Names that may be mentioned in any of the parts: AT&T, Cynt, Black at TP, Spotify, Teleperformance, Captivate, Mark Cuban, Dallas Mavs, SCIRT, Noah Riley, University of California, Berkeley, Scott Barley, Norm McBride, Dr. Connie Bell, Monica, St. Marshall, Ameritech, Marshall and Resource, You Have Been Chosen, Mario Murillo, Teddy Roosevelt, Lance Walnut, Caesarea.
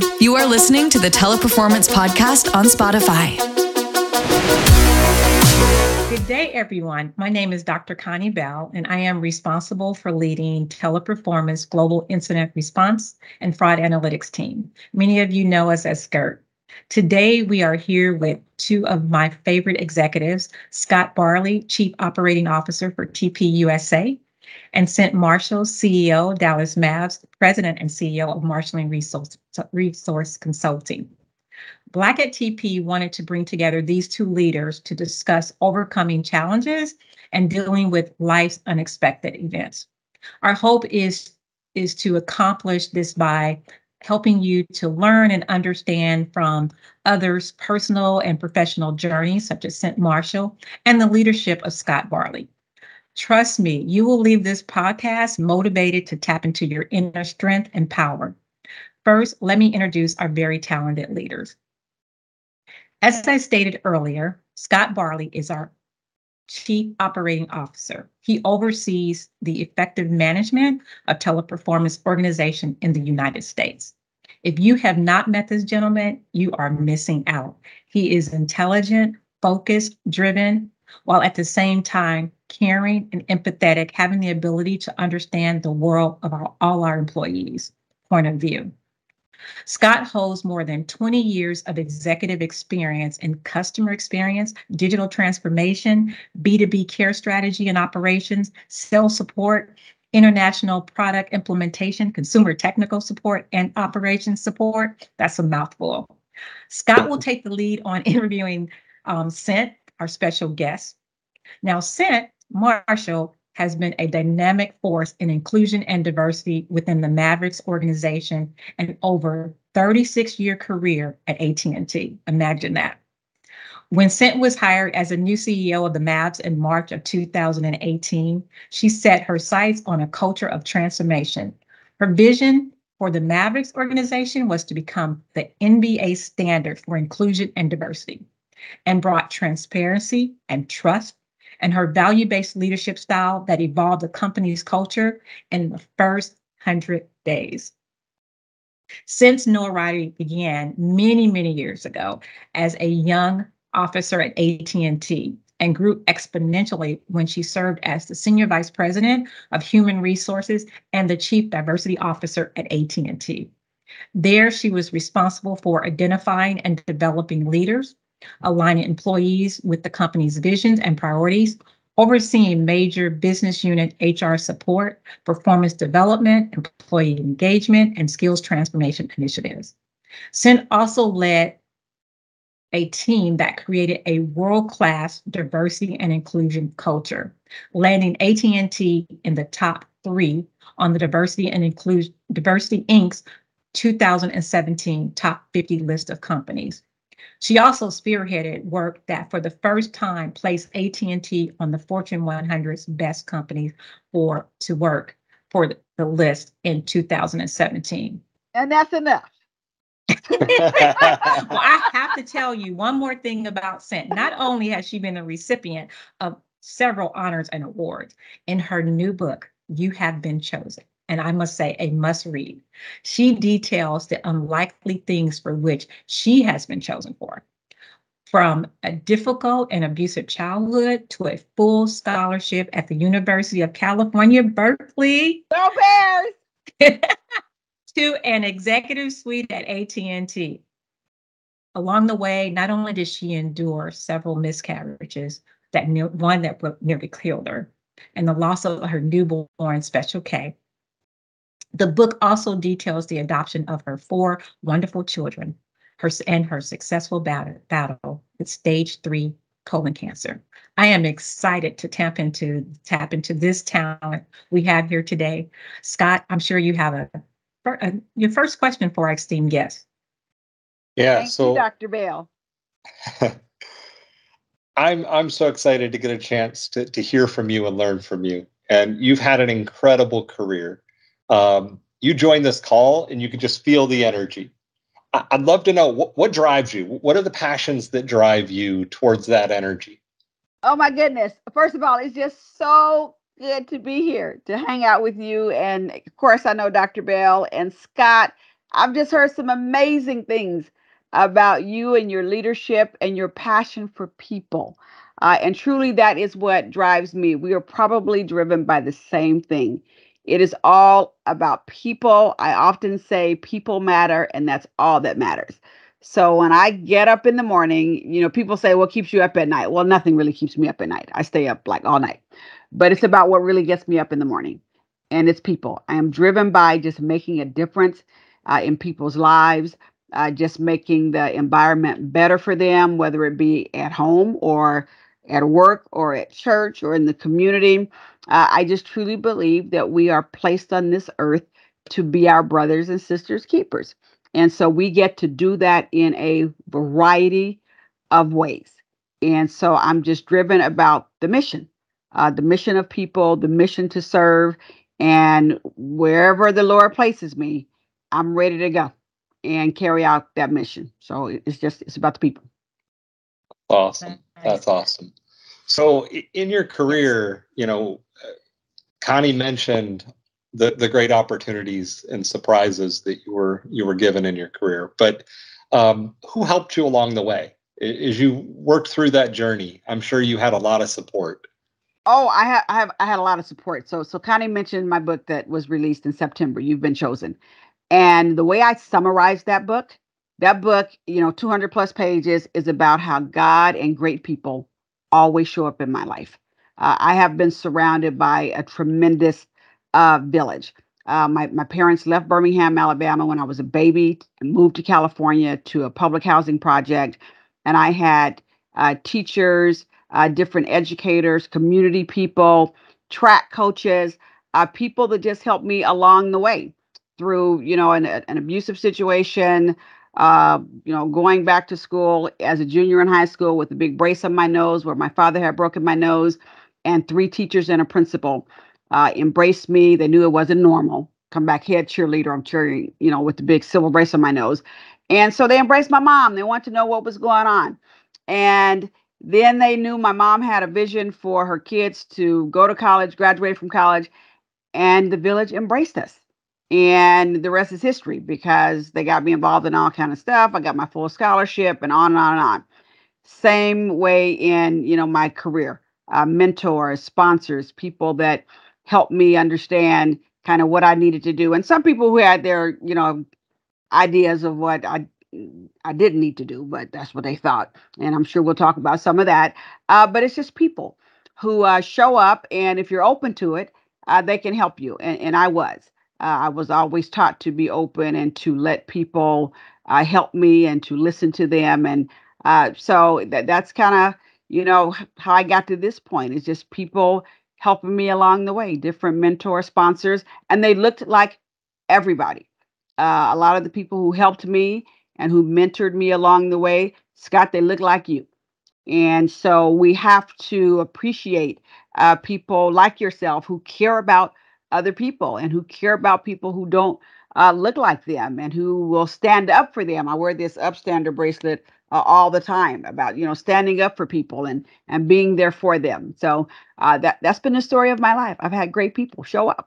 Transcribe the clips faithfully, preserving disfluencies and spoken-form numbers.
Welcome. You are listening to the Teleperformance Podcast on Spotify. Good day, everyone. My name is Doctor Connie Bell, and I am responsible for leading Teleperformance Global Incident Response and Fraud Analytics team. Many of you know us as SCIRT. Today, we are here with two of my favorite executives, Scott Barley, Chief Operating Officer for T P U S A, and Saint Marshall, C E O, Dallas Mavs, President and C E O of Marshall and Resource, Resource Consulting. Black at T P wanted to bring together these two leaders to discuss overcoming challenges and dealing with life's unexpected events. Our hope is, is to accomplish this by helping you to learn and understand from others' personal and professional journeys, such as Saint Marshall, and the leadership of Scott Barley. Trust me, you will leave this podcast motivated to tap into your inner strength and power. First, let me introduce our very talented leaders. As I stated earlier, Scott Barley is our Chief Operating Officer. He oversees the effective management of Teleperformance organization in the United States. If you have not met this gentleman, you are missing out. He is intelligent, focused, driven, while at the same time caring and empathetic, having the ability to understand the world of our, all our employees' point of view. Scott holds more than twenty years of executive experience in customer experience, digital transformation, B two B care strategy and operations, sales support, international product implementation, consumer technical support, and operations support. That's a mouthful. Scott will take the lead on interviewing um, Cynt, our special guest. Now, Cynt Marshall has been a dynamic force in inclusion and diversity within the Mavericks organization and over thirty-six year career at A T and T. Imagine that. When Cynt was hired as a new C E O of the Mavs in March of two thousand eighteen, she set her sights on a culture of transformation. Her vision for the Mavericks organization was to become the N B A standard for inclusion and diversity, and brought transparency and trust, and her value-based leadership style that evolved the company's culture in the first one hundred days. Since Noah Riley began many, many years ago as a young officer at A T and T and grew exponentially when she served as the Senior Vice President of Human Resources and the Chief Diversity Officer at A T and T. There, she was responsible for identifying and developing leaders, aligning employees with the company's visions and priorities, overseeing major business unit H R support, performance development, employee engagement, and skills transformation initiatives. Cynt also led a team that created a world-class diversity and inclusion culture, landing A T and T in the top three on the Diversity and Inclusion Diversity Incorporated's two thousand seventeen Top fifty list of companies. She also spearheaded work that for the first time placed A T and T on the Fortune one hundred's best companies for to work for the list in two thousand seventeen. And that's enough. Well, I have to tell you one more thing about Cynt. Not only has she been a recipient of several honors and awards, in her new book, You Have Been Chosen, and I must say a must read, she details the unlikely things for which she has been chosen for. From a difficult and abusive childhood to a full scholarship at the University of California, Berkeley, Go Bears! to an executive suite at A T and T. Along the way, not only did she endure several miscarriages, that ne- one that nearly killed her, and the loss of her newborn, Special K, the book also details the adoption of her four wonderful children her, and her successful battle, battle with stage three colon cancer. I am excited to tap into tap into this talent we have here today. Scott, I'm sure you have a, a your first question for our esteemed guest. Yeah, Thank so you, Doctor Bell. I'm I'm so excited to get a chance to to hear from you and learn from you. And you've had an incredible career. Um, you joined this call and you could just feel the energy. I- I'd love to know wh- what drives you. What are the passions that drive you towards that energy? Oh, my goodness. First of all, it's just so good to be here, to hang out with you. And of course, I know Doctor Bell and Scott. I've just heard some amazing things about you and your leadership and your passion for people. Uh, and truly, that is what drives me. We are probably driven by the same thing. It is all about people. I often say people matter, and that's all that matters. So when I get up in the morning, you know, people say, what keeps you up at night? Well, nothing really keeps me up at night. I stay up like all night, but it's about what really gets me up in the morning. And it's people. I am driven by just making a difference uh, in people's lives, uh, just making the environment better for them, whether it be at home or at work or at church or in the community. Uh, I just truly believe that we are placed on this earth to be our brothers and sisters keepers. And so we get to do that in a variety of ways. And so I'm just driven about the mission, uh, the mission of people, the mission to serve. And wherever the Lord places me, I'm ready to go and carry out that mission. So it's just, it's about the people. Awesome. That's awesome. So in your career, you know, Connie mentioned the the great opportunities and surprises that you were you were given in your career, but um, who helped you along the way as you worked through that journey? I'm sure you had a lot of support. Oh, I have, I have, I had a lot of support. So, so Connie mentioned my book that was released in September, You've Been Chosen, and the way I summarized that book, that book, you know, two hundred plus pages, is about how God and great people always show up in my life. Uh, I have been surrounded by a tremendous Uh, village. Uh, my, my parents left Birmingham, Alabama when I was a baby and moved to California to a public housing project. And I had uh, teachers, uh, different educators, community people, track coaches, uh, people that just helped me along the way through, you know, an, an abusive situation, uh, you know, going back to school as a junior in high school with a big brace on my nose where my father had broken my nose, and three teachers and a principal. Uh, embraced me. They knew it wasn't normal. Come back head cheerleader. I'm cheering, you know, with the big silver brace on my nose. And so they embraced my mom. They wanted to know what was going on. And then they knew my mom had a vision for her kids to go to college, graduate from college. And the village embraced us. And the rest is history, because they got me involved in all kinds of stuff. I got my full scholarship and on and on and on. Same way in, you know, my career. Uh, mentors, sponsors, people that helped me understand kind of what I needed to do. And some people who had their, you know, ideas of what I I didn't need to do, but that's what they thought. And I'm sure we'll talk about some of that. Uh, but it's just people who uh, show up, and if you're open to it, uh, they can help you. And, and I was. Uh, I was always taught to be open and to let people uh, help me and to listen to them. And uh, so that that's kind of, you know, how I got to this point. Is just people helping me along the way, different mentor sponsors, and they looked like everybody. Uh, a lot of the people who helped me and who mentored me along the way, Scott, they look like you. And so we have to appreciate uh, people like yourself who care about other people and who care about people who don't uh, look like them and who will stand up for them. I wear this upstander bracelet Uh, all the time about, you know, standing up for people and and being there for them. So uh, that that's been the story of my life. I've had great people show up.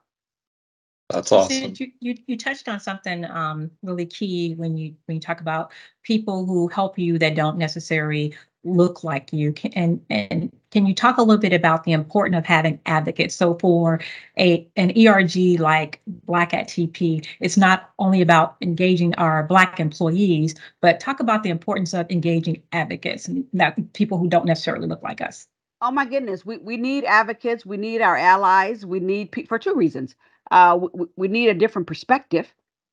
That's awesome. So you, you you touched on something um, really key when you when you talk about people who help you that don't necessarily look like you. And and can you talk a little bit about the importance of having advocates? So for a an E R G like Black at T P, it's not only about engaging our Black employees, but talk about the importance of engaging advocates and that people who don't necessarily look like us. Oh my goodness, we we need advocates. We need our allies. We need pe- for two reasons. Uh, we, we need a different perspective,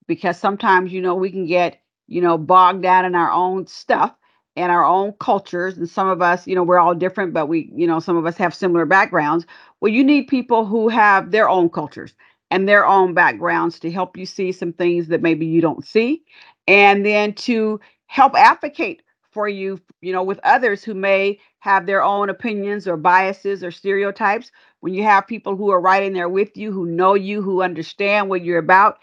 because sometimes, you know, we can get, you know, bogged down in our own stuff and our own cultures. And some of us, you know, we're all different, but we, you know, some of us have similar backgrounds. Well, you need people who have their own cultures and their own backgrounds to help you see some things that maybe you don't see, and then to help advocate for you, you know, with others who may have their own opinions or biases or stereotypes. When you have people who are right in there with you, who know you, who understand what you're about,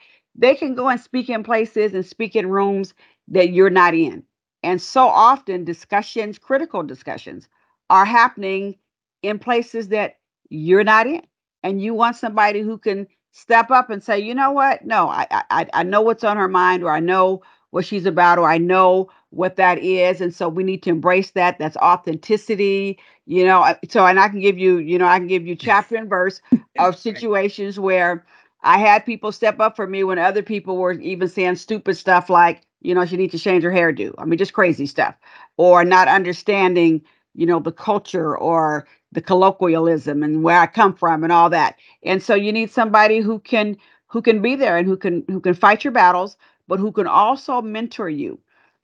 they can go and speak in places and speak in rooms that you're not in. And so often discussions, critical discussions, are happening in places that you're not in. And you want somebody who can step up and say, you know what? No, I, I, I know what's on her mind, or I know what she's about, or I know what that is. And so we need to embrace that. That's authenticity, you know. So, and I can give you, you know, I can give you chapter and verse of situations where I had people step up for me when other people were even saying stupid stuff like, you know, she needs to change her hairdo. I mean, just crazy stuff, or not understanding, you know, the culture or the colloquialism and where I come from and all that. And so you need somebody who can, who can be there and who can, who can fight your battles, but who can also mentor you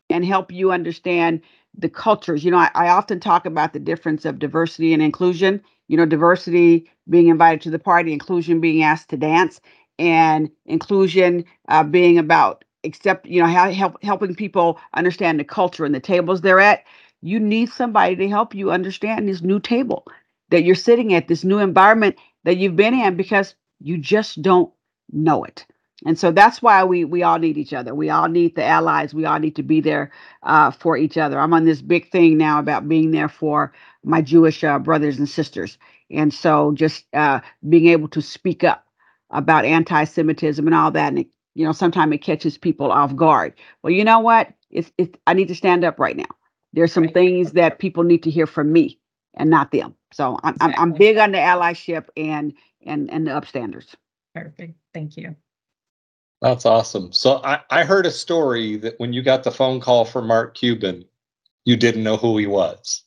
and help you understand the cultures. You know, I, I often talk about the difference of diversity and inclusion, you know, diversity being invited to the party, inclusion being asked to dance, and inclusion uh, being about accept, you know, help, helping people understand the culture and the tables they're at. You need somebody to help you understand this new table that you're sitting at, this new environment that you've been in, because you just don't know it. And so that's why we we all need each other. We all need the allies. We all need to be there uh, for each other. I'm on this big thing now about being there for my Jewish uh, brothers and sisters. And so just uh, being able to speak up about anti-Semitism and all that. And, it, you know, sometimes it catches people off guard. Well, you know what? It's, it's, I need to stand up right now. There's some things that people need to hear from me and not them. So I'm, exactly. I'm, I'm big on the allyship and, and, and the upstanders. Perfect. Thank you. That's awesome. So I, I heard a story that when you got the phone call from Mark Cuban, you didn't know who he was.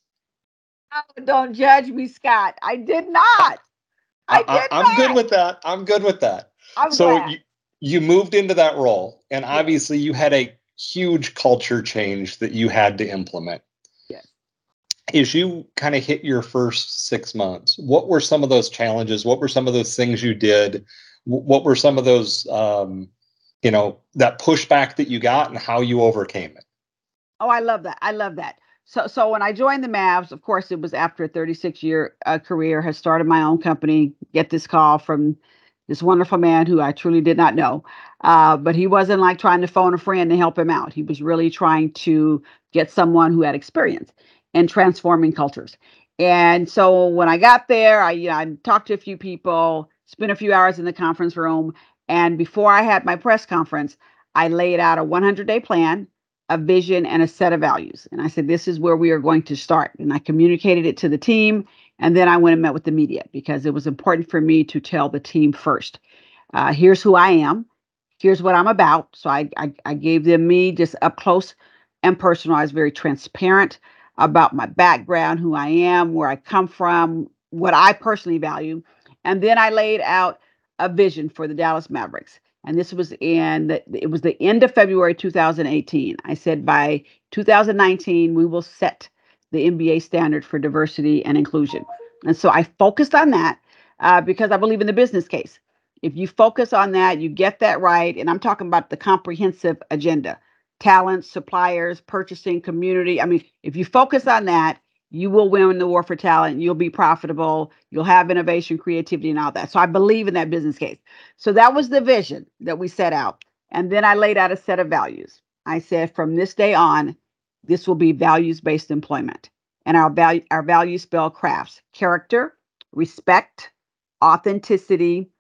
Oh, don't judge me, Scott. I did not. I, I did I, I'm not. good with that. I'm good with that. I'm so you, you moved into that role, and obviously you had a huge culture change that you had to implement. Yes. As you kind of hit your first six months, what were some of those challenges? What were some of those things you did? What were some of those um, you know, that pushback that you got and how you overcame it? Oh, I love that. I love that. So so when I joined the Mavs, of course, it was after a thirty-six year uh, career, had started my own company, get this call from this wonderful man who I truly did not know. Uh, but he wasn't like trying to phone a friend to help him out. He was really trying to get someone who had experience in transforming cultures. And so when I got there, I, you know, I talked to a few people, spent a few hours in the conference room. And before I had my press conference, I laid out a hundred day plan, a vision, and a set of values. And I said, this is where we are going to start. And I communicated it to the team. And then I went and met with the media because it was important for me to tell the team first, uh, here's who I am. Here's what I'm about. So I, I, I gave them me just up close and personal. I was very transparent about my background, who I am, where I come from, what I personally value. And then I laid out a vision for the Dallas Mavericks. And this was in, the, it was the end of February, two thousand eighteen. I said, by two thousand nineteen, we will set the N B A standard for diversity and inclusion. And so I focused on that uh, because I believe in the business case. If you focus on that, you get that right. And I'm talking about the comprehensive agenda, talent, suppliers, purchasing, community. I mean, if you focus on that, you will win the war for talent. You'll be profitable. You'll have innovation, creativity, and all that. So I believe in that business case. So that was the vision that we set out. And then I laid out a set of values. I said, from this day on, this will be values-based employment. And our value, our values spell crafts, character, respect, authenticity,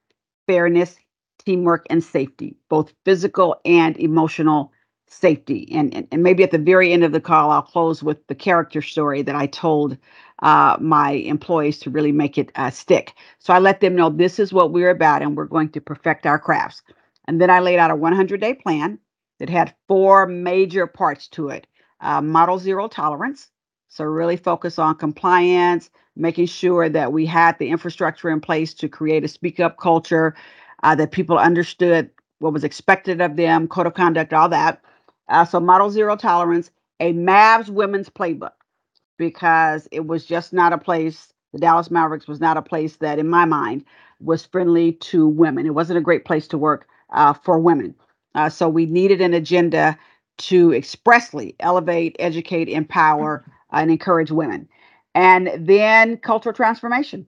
fairness, teamwork, and safety, both physical and emotional safety. And, and and maybe at the very end of the call, I'll close with the character story that I told uh, my employees to really make it uh, stick. So I let them know this is what we're about, and we're going to perfect our crafts. And then I laid out a hundred day plan that had four major parts to it. Uh, model zero tolerance. So really focus on compliance, making sure that we had the infrastructure in place to create a speak up culture, uh, that people understood what was expected of them, code of conduct, all that. Uh, so model zero tolerance, a Mavs women's playbook, because it was just not a place, the Dallas Mavericks was not a place that in my mind was friendly to women. It wasn't a great place to work uh, for women. Uh, so we needed an agenda to expressly elevate, educate, empower, uh, and encourage women. And then cultural transformation,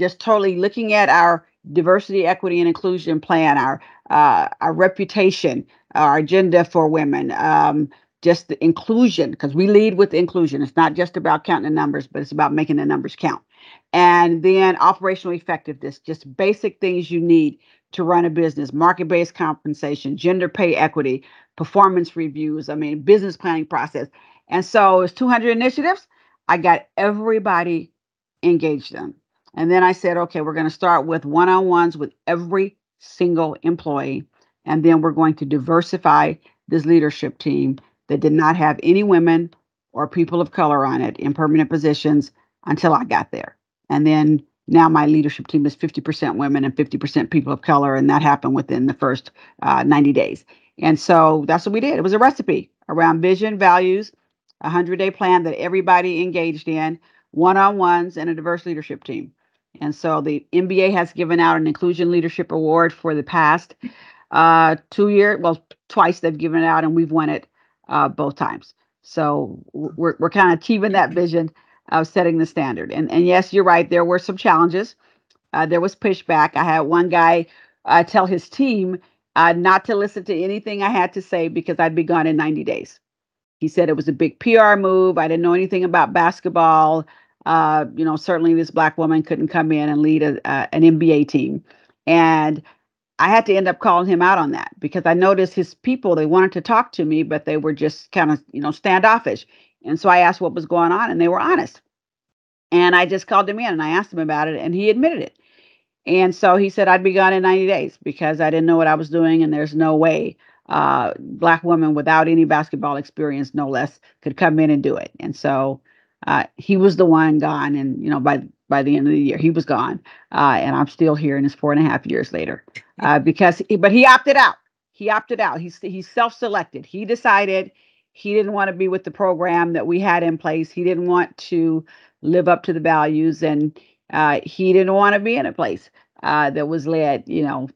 just totally looking at our diversity, equity, and inclusion plan, our uh, our reputation, our agenda for women, um, just the inclusion, because we lead with inclusion. It's not just about counting the numbers, but it's about making the numbers count. And then operational effectiveness, just basic things you need to run a business, market-based compensation, gender pay equity, performance reviews, I mean, business planning process. And so it's two hundred initiatives. I got everybody engaged in. And then I said, okay, we're going to start with one-on-ones with every single employee. And then we're going to diversify this leadership team that did not have any women or people of color on it in permanent positions until I got there. And then now my leadership team is fifty percent women and fifty percent people of color. And that happened within the first uh, ninety days. And so that's what we did. It was a recipe around vision, values, a hundred-day plan that everybody engaged in, one-on-ones, and a diverse leadership team. And so the N B A has given out an Inclusion Leadership Award for the past uh, two years. Well, twice they've given it out, and we've won it uh, both times. So we're we're kind of achieving that vision of setting the standard. And and yes, you're right. There were some challenges. Uh, there was pushback. I had one guy uh, tell his team uh, not to listen to anything I had to say because I'd be gone in ninety days. He said it was a big P R move. I didn't know anything about basketball. Uh, you know, certainly this Black woman couldn't come in and lead a, uh, an N B A team. And I had to end up calling him out on that because I noticed his people, they wanted to talk to me, but they were just kind of, you know, standoffish. And so I asked what was going on, and they were honest. And I just called him in and I asked him about it, and he admitted it. And so he said, I'd be gone in ninety days because I didn't know what I was doing, and there's no way Uh, Black woman without any basketball experience, no less, could come in and do it. And so uh, he was the one gone. And, you know, by by the end of the year, he was gone. Uh, and I'm still here, and it's four and a half years later uh, because he, but he opted out. He opted out. He's he self-selected. He decided he didn't want to be with the program that we had in place. He didn't want to live up to the values, and uh, he didn't want to be in a place uh, that was led, you know,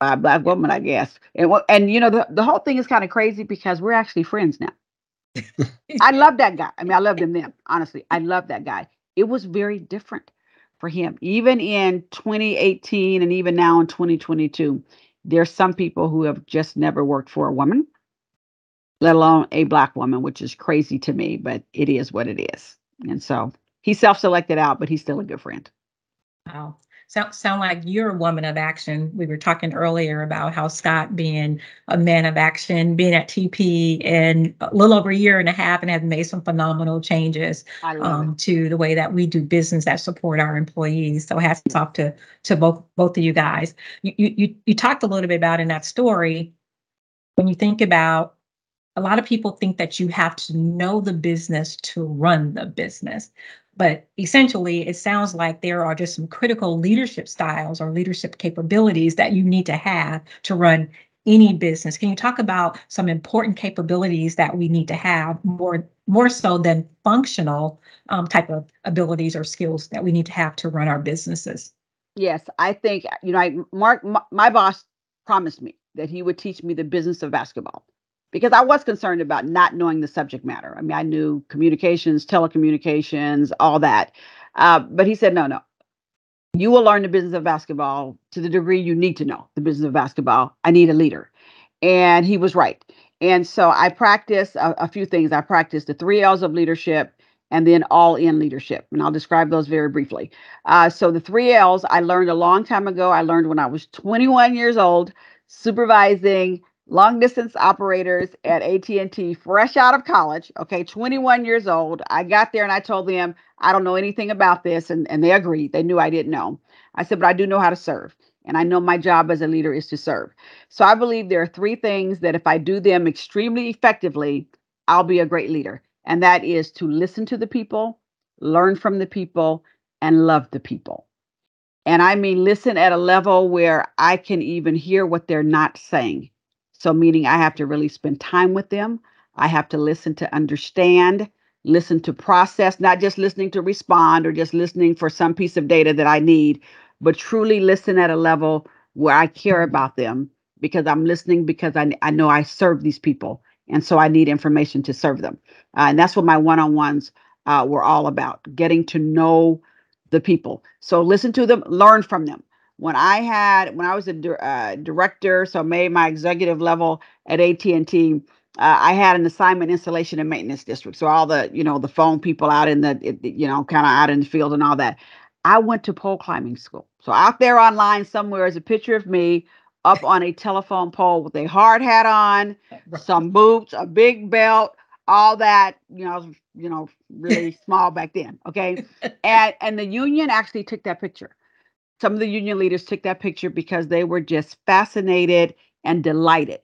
by a Black woman, I guess. And, and you know, the, the whole thing is kind of crazy because we're actually friends now. I love that guy. I mean, I love them then. Honestly, I love that guy. It was very different for him. Even in twenty eighteen and even now in twenty twenty-two, there's some people who have just never worked for a woman, let alone a Black woman, which is crazy to me, but it is what it is. And so he self-selected out, but he's still a good friend. Wow. Sound, sound like you're a woman of action. We were talking earlier about how Scott being a man of action, being at T P in a little over a year and a half, and has made some phenomenal changes um, to the way that we do business that support our employees. So hats off to to both both of you guys. You you you talked a little bit about in that story, when you think about, a lot of people think that you have to know the business to run the business. But essentially, it sounds like there are just some critical leadership styles or leadership capabilities that you need to have to run any business. Can you talk about some important capabilities that we need to have more, more so than functional um, type of abilities or skills that we need to have to run our businesses? Yes, I think, you know, I, Mark, my, my boss promised me that he would teach me the business of basketball, because I was concerned about not knowing the subject matter. I mean, I knew communications, telecommunications, all that. Uh, but he said, no, no, you will learn the business of basketball to the degree you need to know the business of basketball. I need a leader. And he was right. And so I practiced a, a few things. I practiced the three L's of leadership and then all in leadership. And I'll describe those very briefly. Uh, so the three L's I learned a long time ago. I learned when I was twenty-one years old, supervising long distance operators at A T and T, fresh out of college, okay, twenty-one years old. I got there and I told them, I don't know anything about this. And, and they agreed. They knew I didn't know. I said, but I do know how to serve. And I know my job as a leader is to serve. So I believe there are three things that if I do them extremely effectively, I'll be a great leader. And that is to listen to the people, learn from the people, and love the people. And I mean, listen at a level where I can even hear what they're not saying. So meaning I have to really spend time with them. I have to listen to understand, listen to process, not just listening to respond or just listening for some piece of data that I need, but truly listen at a level where I care about them because I'm listening because I, I know I serve these people. And so I need information to serve them. Uh, and that's what my one-on-ones uh, were all about, getting to know the people. So listen to them, learn from them. When I had, when I was a uh, director, so made my executive level at A T and T, uh, I had an assignment installation and maintenance district. So all the, you know, the phone people out in the, you know, kind of out in the field and all that. I went to pole climbing school. So out there online somewhere is a picture of me up on a telephone pole with a hard hat on, some boots, a big belt, all that, you know, I was, you know, really small back then. Okay. And, and the union actually took that picture. Some of the union leaders took that picture because they were just fascinated and delighted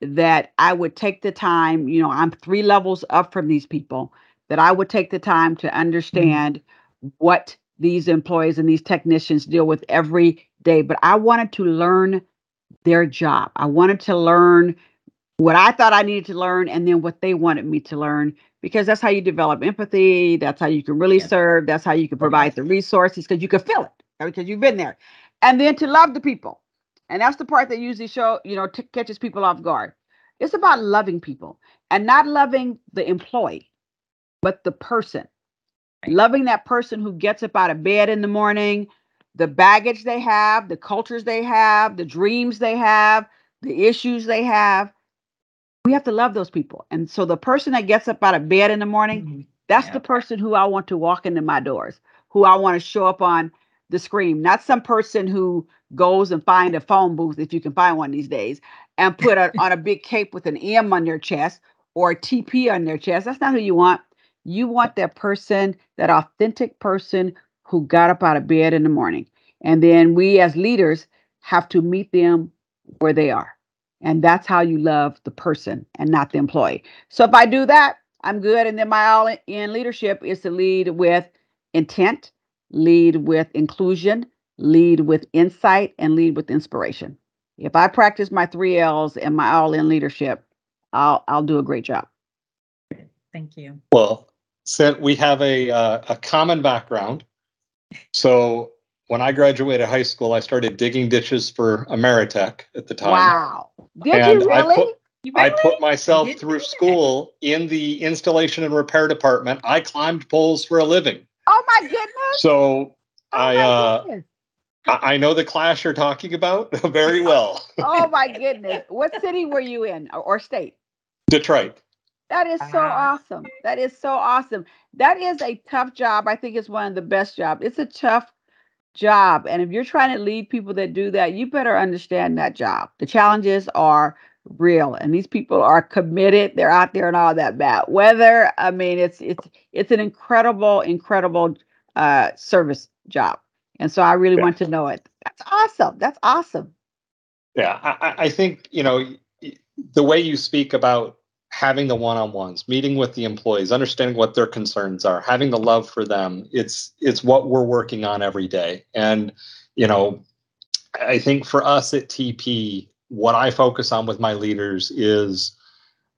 that I would take the time, you know, I'm three levels up from these people, that I would take the time to understand mm-hmm. what these employees and these technicians deal with every day. But I wanted to learn their job. I wanted to learn what I thought I needed to learn and then what they wanted me to learn, because that's how you develop empathy. That's how you can really yeah. serve. That's how you can provide the resources, because you can feel it, right? Because you've been there. And then to love the people. And that's the part that usually show, you know, t- catches people off guard. It's about loving people and not loving the employee, but the person. Loving that person who gets up out of bed in the morning, the baggage they have, the cultures they have, the dreams they have, the issues they have. We have to love those people. And so the person that gets up out of bed in the morning, mm-hmm. that's yeah. the person who I want to walk into my doors, who I want to show up on the screen, not some person who goes and find a phone booth, if you can find one these days, and put a, on a big cape with an M on their chest or a T P on their chest. That's not who you want. You want that person, that authentic person who got up out of bed in the morning. And then we as leaders have to meet them where they are. And that's how you love the person and not the employee. So if I do that, I'm good. And then my all in leadership is to lead with intent, lead with inclusion, lead with insight, and lead with inspiration. If I practice my three L's and my all in leadership, I'll I'll do a great job. Thank you. Well, Cynt, we have a uh, a common background. So when I graduated high school, I started digging ditches for Ameritech at the time. Wow. Did and you really? I put, you really? I put myself Did through you? school in the installation and repair department. I climbed poles for a living. Oh, my goodness. So oh I uh, I know the class you're talking about very well. Oh, my goodness. What city were you in or, or state? Detroit. That is so uh-huh. awesome. That is so awesome. That is a tough job. I think it's one of the best jobs. It's a tough job. And if you're trying to lead people that do that, you better understand that job. The challenges are real. And these people are committed. They're out there and all that bad weather. I mean, it's it's it's an incredible, incredible uh, service job. And so I really yeah. want to know it. That's awesome. That's awesome. Yeah, I, I think, you know, the way you speak about having the one-on-ones, meeting with the employees, understanding what their concerns are, having the love for them. It's it's what we're working on every day. And, you know, I think for us at T P, what I focus on with my leaders is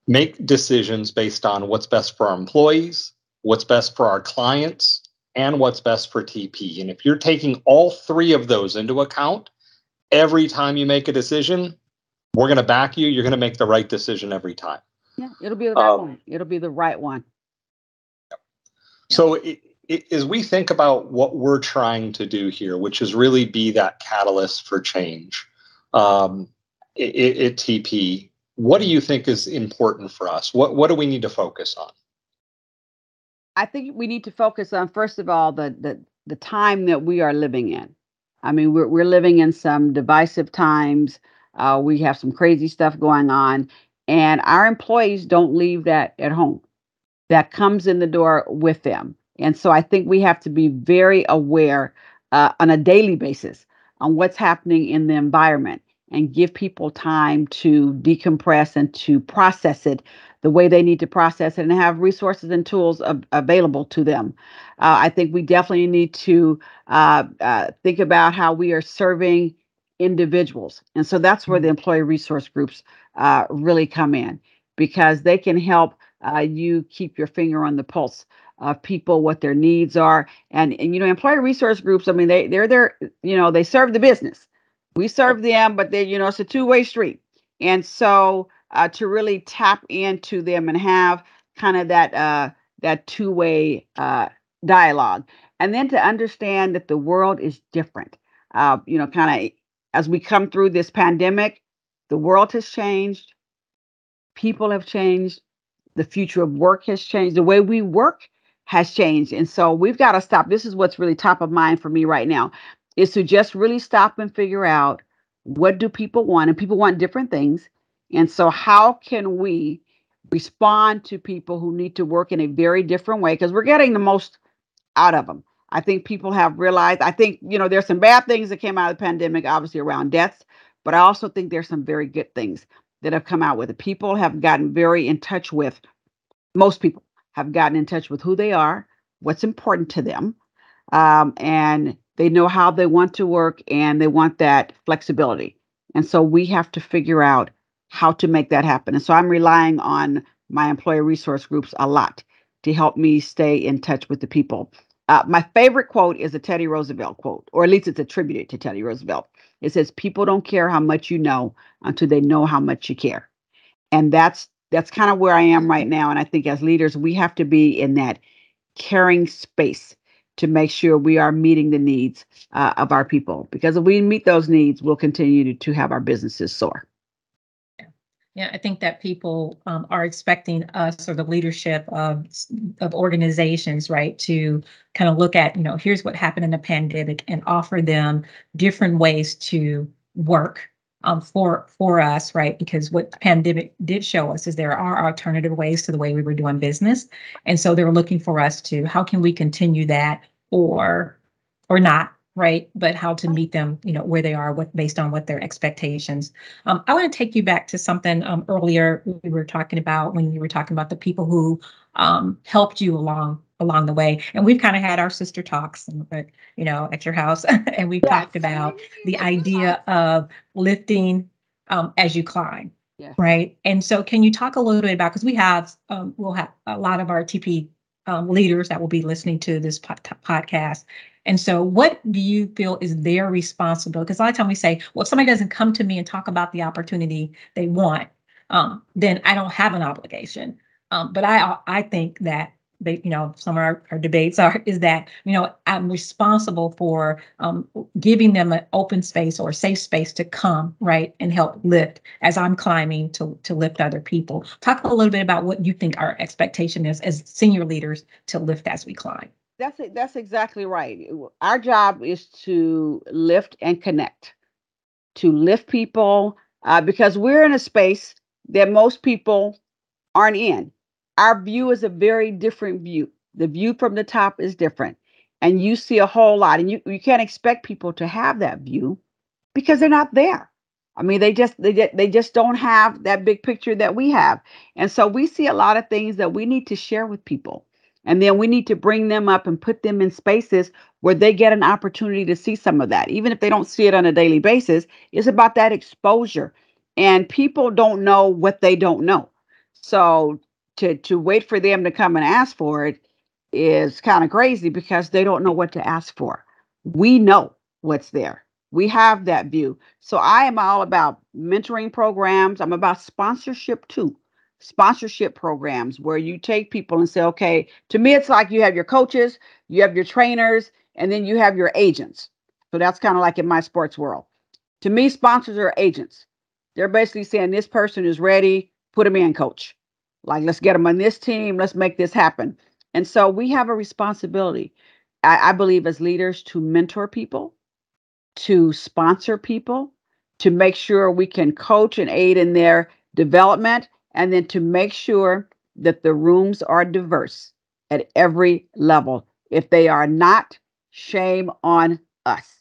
make decisions based on what's best for our employees, what's best for our clients, and what's best for T P. And if you're taking all three of those into account, every time you make a decision, we're going to back you. You're going to make the right decision every time. Yeah, it'll be the right um, one. It'll be the right one. So it, it, as we think about what we're trying to do here, which is really be that catalyst for change um, at, at T P, what do you think is important for us? What what do we need to focus on? I think we need to focus on, first of all, the the, the time that we are living in. I mean, we're, we're living in some divisive times. Uh, we have some crazy stuff going on. And our employees don't leave that at home. That comes in the door with them. And so I think we have to be very aware uh, on a daily basis on what's happening in the environment and give people time to decompress and to process it the way they need to process it and have resources and tools av- available to them. Uh, I think we definitely need to uh, uh, think about how we are serving individuals. And so that's where the employee resource groups uh, really come in, because they can help uh, you keep your finger on the pulse of people, what their needs are. And, and you know, employee resource groups, I mean, they, they're there, you know, they serve the business. We serve them, but they, you know, it's a two-way street. And so uh, to really tap into them and have kind of that, uh, that two-way uh, dialogue. And then to understand that the world is different, uh, you know, kind of as we come through this pandemic, the world has changed. People have changed. The future of work has changed. The way we work has changed. And so we've got to stop. This is what's really top of mind for me right now is to just really stop and figure out what do people want, and people want different things. And so how can we respond to people who need to work in a very different way? Because we're getting the most out of them. I think people have realized, I think, you know, there's some bad things that came out of the pandemic, obviously around deaths, but I also think there's some very good things that have come out with it. People have gotten very in touch with, most people have gotten in touch with who they are, what's important to them, um, and they know how they want to work and they want that flexibility. And so we have to figure out how to make that happen. And so I'm relying on my employer resource groups a lot to help me stay in touch with the people. Uh, my favorite quote is a Teddy Roosevelt quote, or at least it's attributed to Teddy Roosevelt. It says, people don't care how much you know until they know how much you care. And that's that's kind of where I am right now. And I think as leaders, we have to be in that caring space to make sure we are meeting the needs uh, of our people. Because if we meet those needs, we'll continue to, to have our businesses soar. Yeah, I think that people um, are expecting us, or the leadership of of organizations, right, to kind of look at, you know, here's what happened in the pandemic and offer them different ways to work um, for for us, right? Because what the pandemic did show us is there are alternative ways to the way we were doing business. And so they were looking for us to, how can we continue that or or not? Right, but how to meet them, you know, where they are, what based on what their expectations. Um, I want to take you back to something um, earlier we were talking about when you were talking about the people who um, helped you along along the way, and we've kind of had our sister talks, and, but you know, at your house, and we've yes. talked about the idea of lifting um, as you climb, yes. right? And so, can you talk a little bit about, because we have um, we'll have a lot of our T P um, leaders that will be listening to this po- t- podcast. And so what do you feel is their responsibility? Because a lot of time we say, well, if somebody doesn't come to me and talk about the opportunity they want, um, then I don't have an obligation. Um, but I I think that, they, you know, some of our, our debates are is that, you know, I'm responsible for um, giving them an open space or a safe space to come, right, and help lift as I'm climbing to, to lift other people. Talk a little bit about what you think our expectation is as senior leaders to lift as we climb. That's it. That's exactly right. Our job is to lift and connect, to lift people, uh, because we're in a space that most people aren't in. Our view is a very different view. The view from the top is different, and you see a whole lot, and you, you can't expect people to have that view because they're not there. I mean, they just they they just don't have that big picture that we have, and so we see a lot of things that we need to share with people. And then we need to bring them up and put them in spaces where they get an opportunity to see some of that. Even if they don't see it on a daily basis, it's about that exposure. And people don't know what they don't know. So to, to wait for them to come and ask for it is kind of crazy because they don't know what to ask for. We know what's there. We have that view. So I am all about mentoring programs. I'm about sponsorship too. Sponsorship programs where you take people and say, okay, to me, it's like you have your coaches, you have your trainers, and then you have your agents. So that's kind of like in my sports world. To me, sponsors are agents. They're basically saying this person is ready, put them in, coach. Like, let's get them on this team. Let's make this happen. And so we have a responsibility, I, I believe, as leaders to mentor people, to sponsor people, to make sure we can coach and aid in their development. And then to make sure that the rooms are diverse at every level. If they are not, shame on us,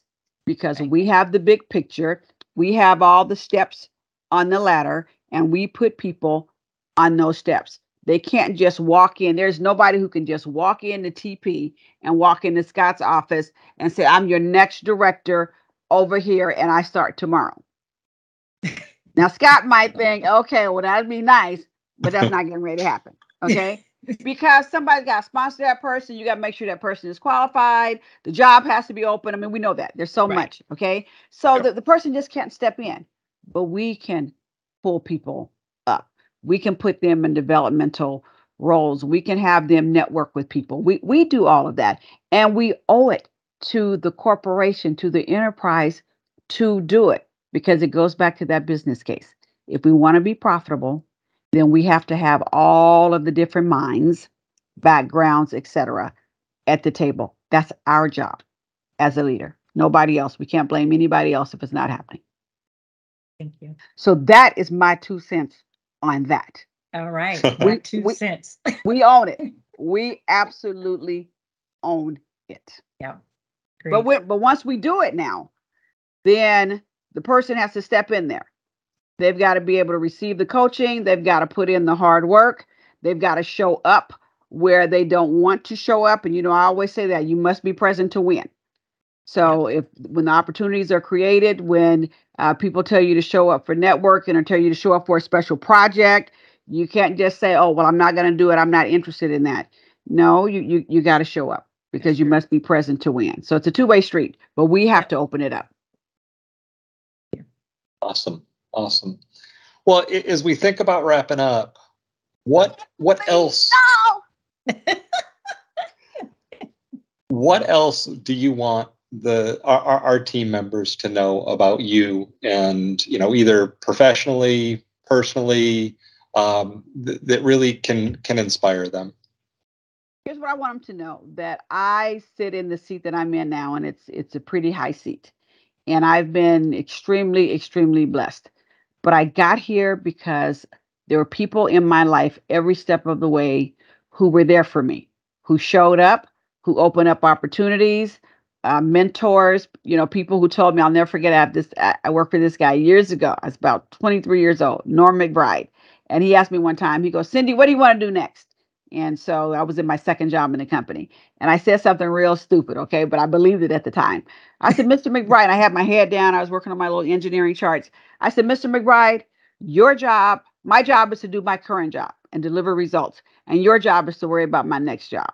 because we have the big picture. We have all the steps on the ladder, and we put people on those steps. They can't just walk in. There's nobody who can just walk into T P and walk into Scott's office and say, I'm your next director over here, and I start tomorrow. Now, Scott might think, okay, well, that'd be nice, but that's not getting ready to happen, okay? Because somebody's got to sponsor that person. You got to make sure that person is qualified. The job has to be open. I mean, we know that. There's so right. much, okay? So sure. the, the person just can't step in, but we can pull people up. We can put them in developmental roles. We can have them network with people. We we do all of that, and we owe it to the corporation, to the enterprise to do it. Because it goes back to that business case. If we want to be profitable, then we have to have all of the different minds, backgrounds, et cetera, at the table. That's our job as a leader. nobody else. We can't blame anybody else if it's not happening. Thank you. So that is my two cents on that. All right. we, two we, cents. we own it. We absolutely own it. Yeah. Great. But we, but once we do it now, then the person has to step in there. They've got to be able to receive the coaching. They've got to put in the hard work. They've got to show up where they don't want to show up. And, you know, I always say that you must be present to win. So if when the opportunities are created, when uh, people tell you to show up for networking or tell you to show up for a special project, you can't just say, oh, well, I'm not going to do it. I'm not interested in that. No, you you, you got to show up because you must be present to win. So it's a two-way street, but we have to open it up. Awesome. Awesome. Well, as we think about wrapping up, what what else? No! What else do you want the our, our team members to know about you? And you know, either professionally, personally, um, th- that really can can inspire them. Here's what I want them to know: that I sit in the seat that I'm in now, and it's it's a pretty high seat, and I've been extremely, extremely blessed. But I got here because there were people in my life every step of the way who were there for me, who showed up, who opened up opportunities, uh, mentors, you know, people who told me, I'll never forget, I have this, I worked for this guy years ago. I was about twenty-three years old, Norm McBride. And he asked me one time, he goes, Cindy, what do you want to do next? And so I was in my second job in the company. And I said something real stupid, okay? But I believed it at the time. I said, Mister McBride, I had my head down. I was working on my little engineering charts. I said, Mister McBride, your job, my job is to do my current job and deliver results. And your job is to worry about my next job.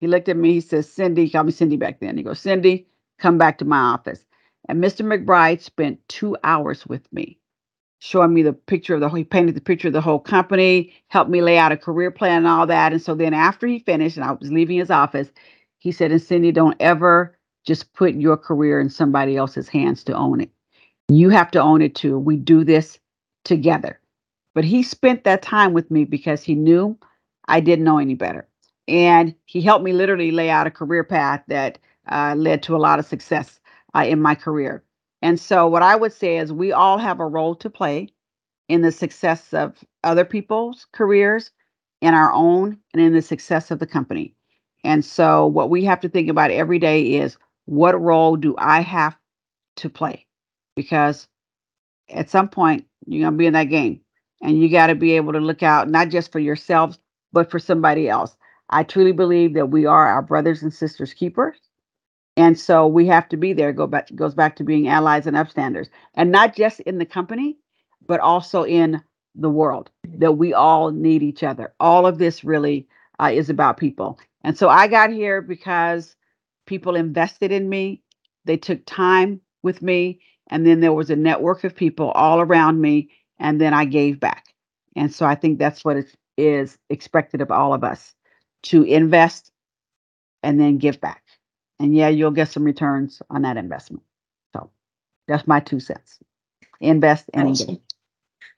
He looked at me. He says, Cindy, he called me Cindy back then. He goes, Cindy, come back to my office. And Mister McBride spent two hours with me, showing me the picture of the whole, he painted the picture of the whole company, helped me lay out a career plan and all that. And so then after he finished and I was leaving his office, he said, and Cindy, don't ever just put your career in somebody else's hands to own it. You have to own it too. We do this together. But he spent that time with me because he knew I didn't know any better. And he helped me literally lay out a career path that uh, led to a lot of success uh, in my career. And so what I would say is we all have a role to play in the success of other people's careers, in our own, and in the success of the company. And so what we have to think about every day is, what role do I have to play? Because at some point, you're going to be in that game. And you got to be able to look out, not just for yourselves, but for somebody else. I truly believe that we are our brothers and sisters keepers. And so we have to be there. Go back, goes back to being allies and upstanders, and not just in the company, but also in the world, that we all need each other. All of this really uh, is about people. And so I got here because people invested in me. They took time with me. And then there was a network of people all around me. And then I gave back. And so I think that's what it is expected of all of us, to invest and then give back. And yeah, you'll get some returns on that investment. So that's my two cents. Invest and awesome.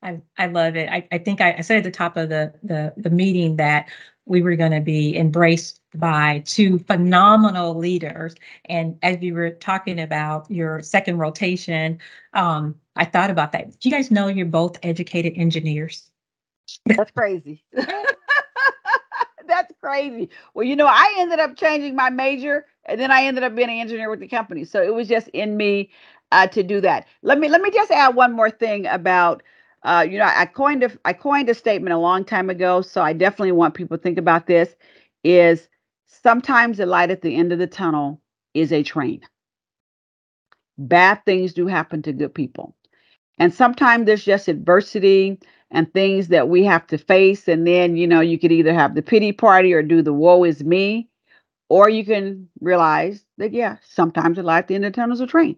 Engage. I, I love it. I, I think I, I said at the top of the, the, the meeting that we were going to be embraced by two phenomenal leaders. And as you were talking about your second rotation, um, I thought about that. Do you guys know you're both educated engineers? That's crazy. That's crazy. Well, you know, I ended up changing my major, and then I ended up being an engineer with the company. So it was just in me uh, to do that. Let me let me just add one more thing about, uh, you know, I coined a, I coined a statement a long time ago. So I definitely want people to think about this, is sometimes the light at the end of the tunnel is a train. Bad things do happen to good people. And sometimes there's just adversity and things that we have to face. And then, you know, you could either have the pity party or do the woe is me. Or you can realize that, yeah, sometimes the light at the end of the tunnel is a train.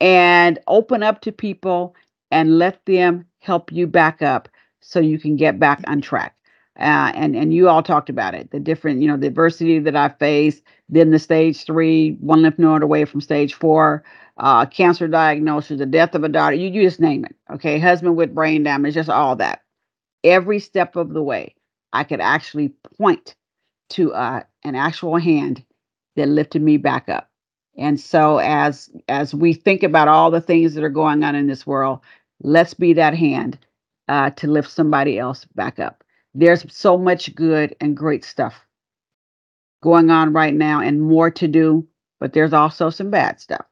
And open up to people and let them help you back up so you can get back on track. Uh, and, and you all talked about it, the different, you know, the adversity that I faced, then the stage three, one lymph node away from stage four, uh, cancer diagnosis, the death of a daughter, you, you just name it. Okay. Husband with brain damage, just all that. Every step of the way, I could actually point to uh, an actual hand that lifted me back up. And so as as we think about all the things that are going on in this world, let's be that hand uh, to lift somebody else back up. There's so much good and great stuff going on right now and more to do, but there's also some bad stuff.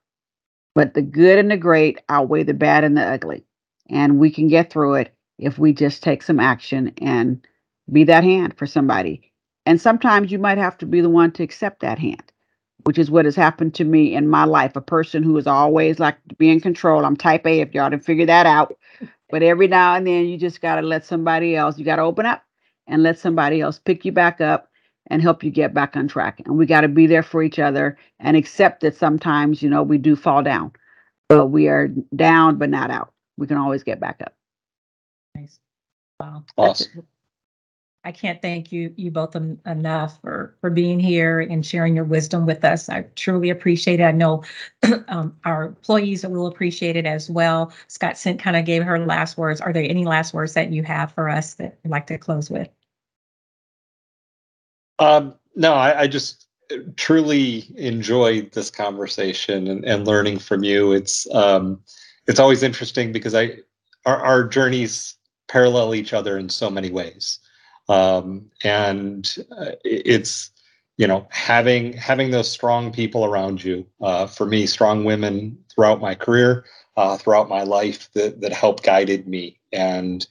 But the good and the great outweigh the bad and the ugly. And we can get through it if we just take some action and be that hand for somebody. And sometimes you might have to be the one to accept that hand, which is what has happened to me in my life. A person who is always like to be in control. I'm type A, if y'all didn't figure that out. But every now and then you just got to let somebody else, you got to open up and let somebody else pick you back up and help you get back on track. And we got to be there for each other and accept that sometimes, you know, we do fall down, but we are down, but not out. We can always get back up. Nice. Wow. Awesome. I can't thank you you both enough for, for being here and sharing your wisdom with us. I truly appreciate it. I know um, our employees will appreciate it as well. Scott Cynt kind of gave her last words. Are there any last words that you have for us that you'd like to close with? Um, no, I, I just truly enjoyed this conversation and, and learning from you. It's um, it's always interesting because I our, our journeys parallel each other in so many ways. Um, and uh, it's, you know, having having those strong people around you, uh, for me, strong women throughout my career, uh, throughout my life that, that helped guided me. And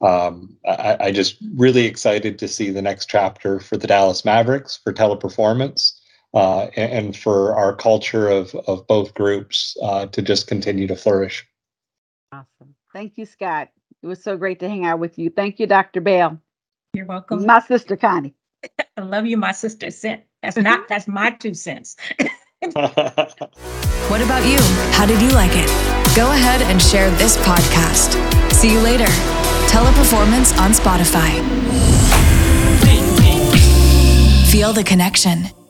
um, I, I just really excited to see the next chapter for the Dallas Mavericks, for Teleperformance, uh, and, and for our culture of, of both groups uh, to just continue to flourish. Awesome. Thank you, Scott. It was so great to hang out with you. Thank you, Doctor Bell. You're welcome. My sister, Connie. I love you, my sister, Cynt. That's not, that's my two cents. What about you? How did you like it? Go ahead and share this podcast. See you later. Teleperformance on Spotify. Feel the connection.